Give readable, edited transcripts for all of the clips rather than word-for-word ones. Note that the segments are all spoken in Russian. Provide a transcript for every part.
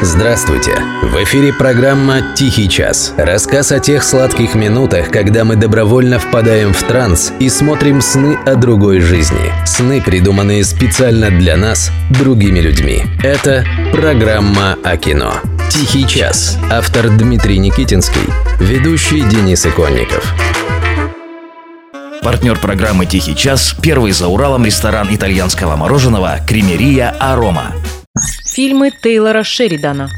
Здравствуйте! В эфире программа «Тихий час». Рассказ о тех сладких минутах, когда мы добровольно впадаем в транс и смотрим сны о другой жизни. Сны, придуманные специально для нас, другими людьми. Это программа о кино. «Тихий час». Автор Дмитрий Никитинский. Ведущий Денис Иконников. Партнер программы «Тихий час» – первый за Уралом ресторан итальянского мороженого «Кремерия Арома». Фильмы Тейлора Шеридана.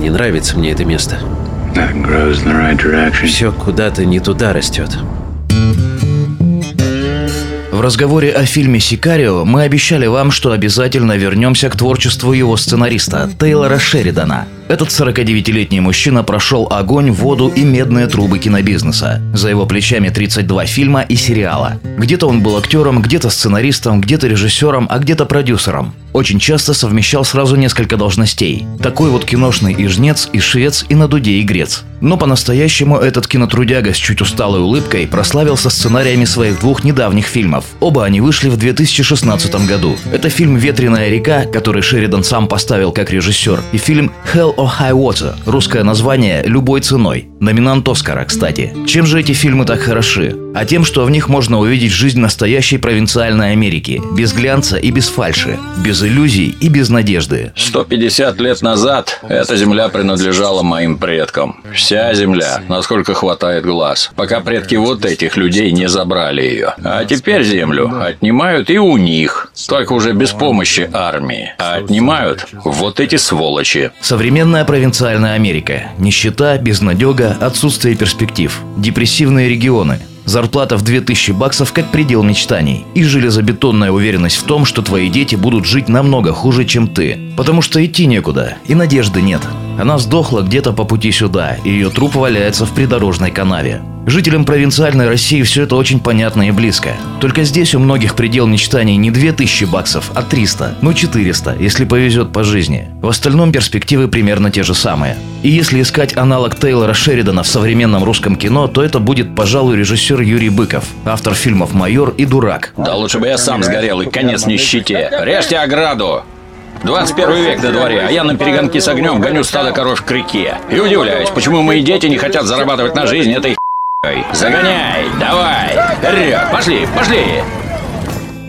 Не нравится мне это место. Все куда-то не туда растет. В разговоре о фильме «Сикарио» мы обещали вам, что обязательно вернемся к творчеству его сценариста Тейлора Шеридана. Этот 49-летний мужчина прошел огонь, воду и медные трубы кинобизнеса. За его плечами 32 фильма и сериала. Где-то он был актером, где-то сценаристом, где-то режиссером, а где-то продюсером. Очень часто совмещал сразу несколько должностей. Такой вот киношный и жнец, и швец, и на дуде и грец. Но по-настоящему этот кинотрудяга с чуть усталой улыбкой прославился сценариями своих двух недавних фильмов. Оба они вышли в 2016 году. Это фильм «Ветреная река», который Шеридан сам поставил как режиссер, и фильм «Hell or High Water», русское название «Любой ценой». Номинант «Оскара», кстати. Чем же эти фильмы так хороши? А тем, что в них можно увидеть жизнь настоящей провинциальной Америки. Без глянца и без фальши. Без иллюзий и без надежды. 150 лет назад эта земля принадлежала моим предкам. Вся земля, насколько хватает глаз. Пока предки вот этих людей не забрали ее. А теперь землю отнимают и у них. Только уже без помощи армии. А отнимают вот эти сволочи. Современная провинциальная Америка. Нищета, безнадега, отсутствие перспектив. Депрессивные регионы. Зарплата в 2000 баксов как предел мечтаний. И железобетонная уверенность в том, что твои дети будут жить намного хуже, чем ты. Потому что идти некуда, и надежды нет. Она сдохла где-то по пути сюда, и ее труп валяется в придорожной канаве. Жителям провинциальной России все это очень понятно и близко. Только здесь у многих предел мечтаний не 2000 баксов, а 300, ну 400, если повезет по жизни. В остальном перспективы примерно те же самые. И если искать аналог Тейлора Шеридана в современном русском кино, то это будет, пожалуй, режиссер Юрий Быков, автор фильмов «Майор» и «Дурак». Да лучше бы я сам сгорел, и конец нищете. Режьте ограду! 21 век на дворе, а я на перегонки с огнем гоню стадо коров к реке. И удивляюсь, почему мои дети не хотят зарабатывать на жизнь этой х**ой. Загоняй, давай, вперед, пошли, пошли!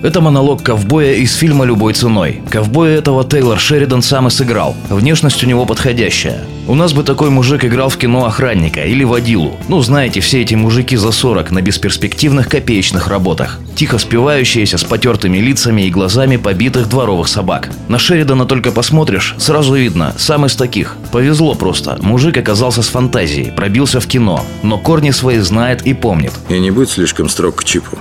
Это монолог ковбоя из фильма «Любой ценой». Ковбоя этого Тейлор Шеридан сам и сыграл. Внешность у него подходящая. У нас бы такой мужик играл в кино охранника или водилу. Ну, знаете, все эти мужики за 40 на бесперспективных копеечных работах. Тихо спивающиеся, с потертыми лицами и глазами побитых дворовых собак. На Шеридана только посмотришь, сразу видно, сам из таких. Повезло просто. Мужик оказался с фантазией, пробился в кино. Но корни свои знает и помнит. И не будь слишком строг к чипу.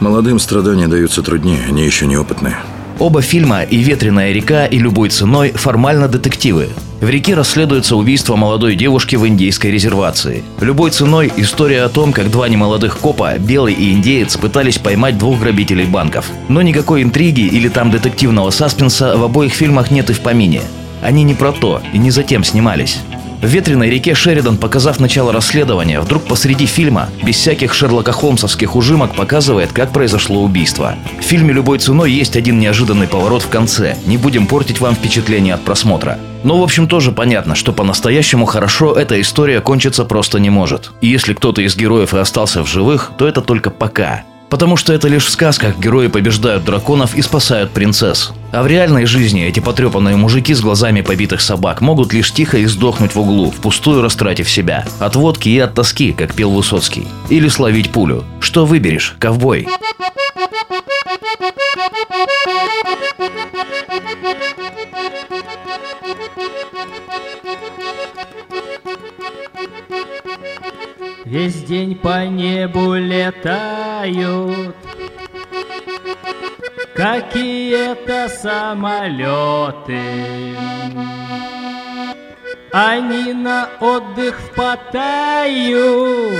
Молодым страдания даются труднее, они еще неопытные. Оба фильма, и «Ветреная река», и «Любой ценой», формально детективы. В «Реке» расследуется убийство молодой девушки в индейской резервации. «Любой ценой» – история о том, как два немолодых копа, белый и индеец, пытались поймать двух грабителей банков. Но никакой интриги или там детективного саспенса в обоих фильмах нет и в помине. Они не про то и не затем снимались. В «Ветреной реке» Шеридан, показав начало расследования, вдруг посреди фильма, без всяких шерлоко-холмсовских ужимок, показывает, как произошло убийство. В фильме «Любой ценой» есть один неожиданный поворот в конце. Не будем портить вам впечатление от просмотра. Но, в общем, тоже понятно, что по-настоящему хорошо эта история кончиться просто не может. И если кто-то из героев и остался в живых, то это только пока. Потому что это лишь в сказках герои побеждают драконов и спасают принцесс. А в реальной жизни эти потрепанные мужики с глазами побитых собак могут лишь тихо и сдохнуть в углу, впустую растратив себя. От водки и от тоски, как пел Высоцкий. Или словить пулю. Что выберешь, ковбой? Весь день по небу летают какие-то самолеты. Они на отдых в Паттайю,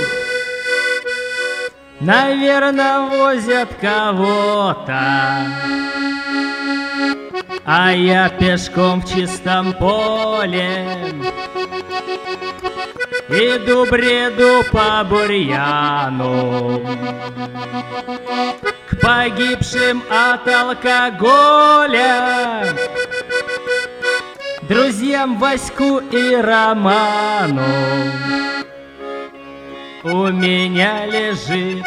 наверно, возят кого-то. А я пешком в чистом поле иду, бреду по бурьяну, к погибшим от алкоголя друзьям Ваську и Роману. У меня лежит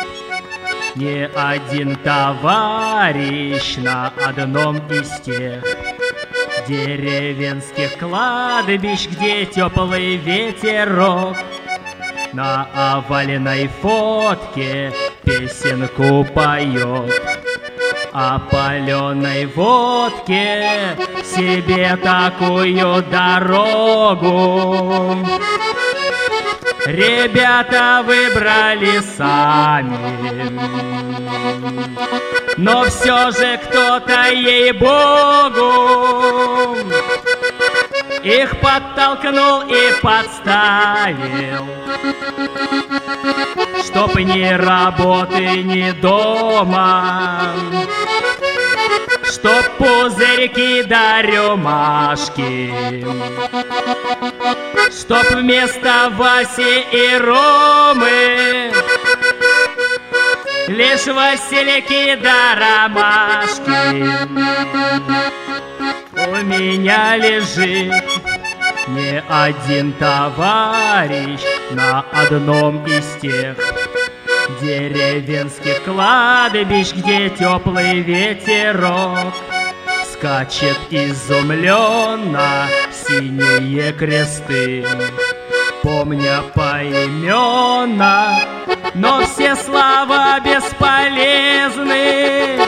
не один товарищ на одном из тех деревенских кладбищ, где теплый ветерок на овальной фотке песенку поет, о паленой водке себе такую дорогу. Ребята выбрали сами, но все же кто-то, ей-богу, их подтолкнул и подставил, чтоб ни работы, ни дома, чтоб пузырьки да рюмашки, чтоб вместо Васи и Ромы лишь васильки да ромашки. У меня лежит не один товарищ на одном из тех деревенских кладбищ, где теплый ветерок скачет изумленно синие кресты, помня поименно, но все слова бесполезны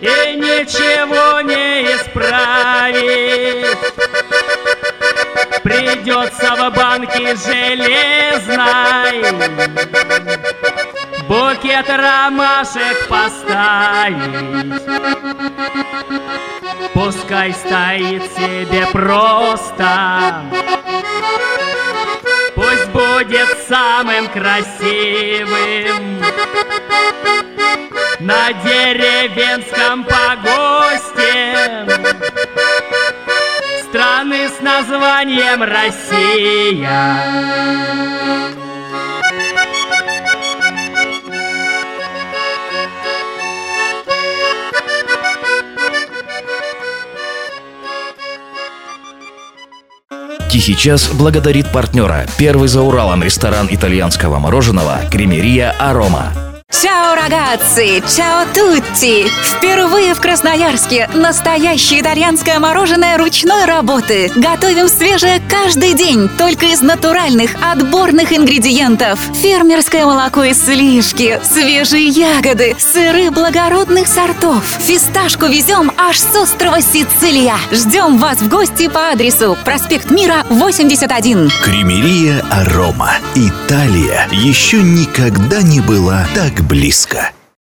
и ничего не исправить. Придется в банке железной букет ромашек поставить. Пускай стоит себе просто, пусть будет самым красивым на деревенском погосте страны с названием Россия. «Тихий час» благодарит партнера. Первый за Уралом ресторан итальянского мороженого «Кремерия Арома». Чао, рагаци! Чао, тутти! Впервые в Красноярске настоящее итальянское мороженое ручной работы. Готовим свежее каждый день, только из натуральных, отборных ингредиентов. Фермерское молоко из сливки, свежие ягоды, сыры благородных сортов. Фисташку везем аж с острова Сицилия. Ждем вас в гости по адресу проспект Мира, 81. Кремерия Арома. Италия еще никогда не была так близко.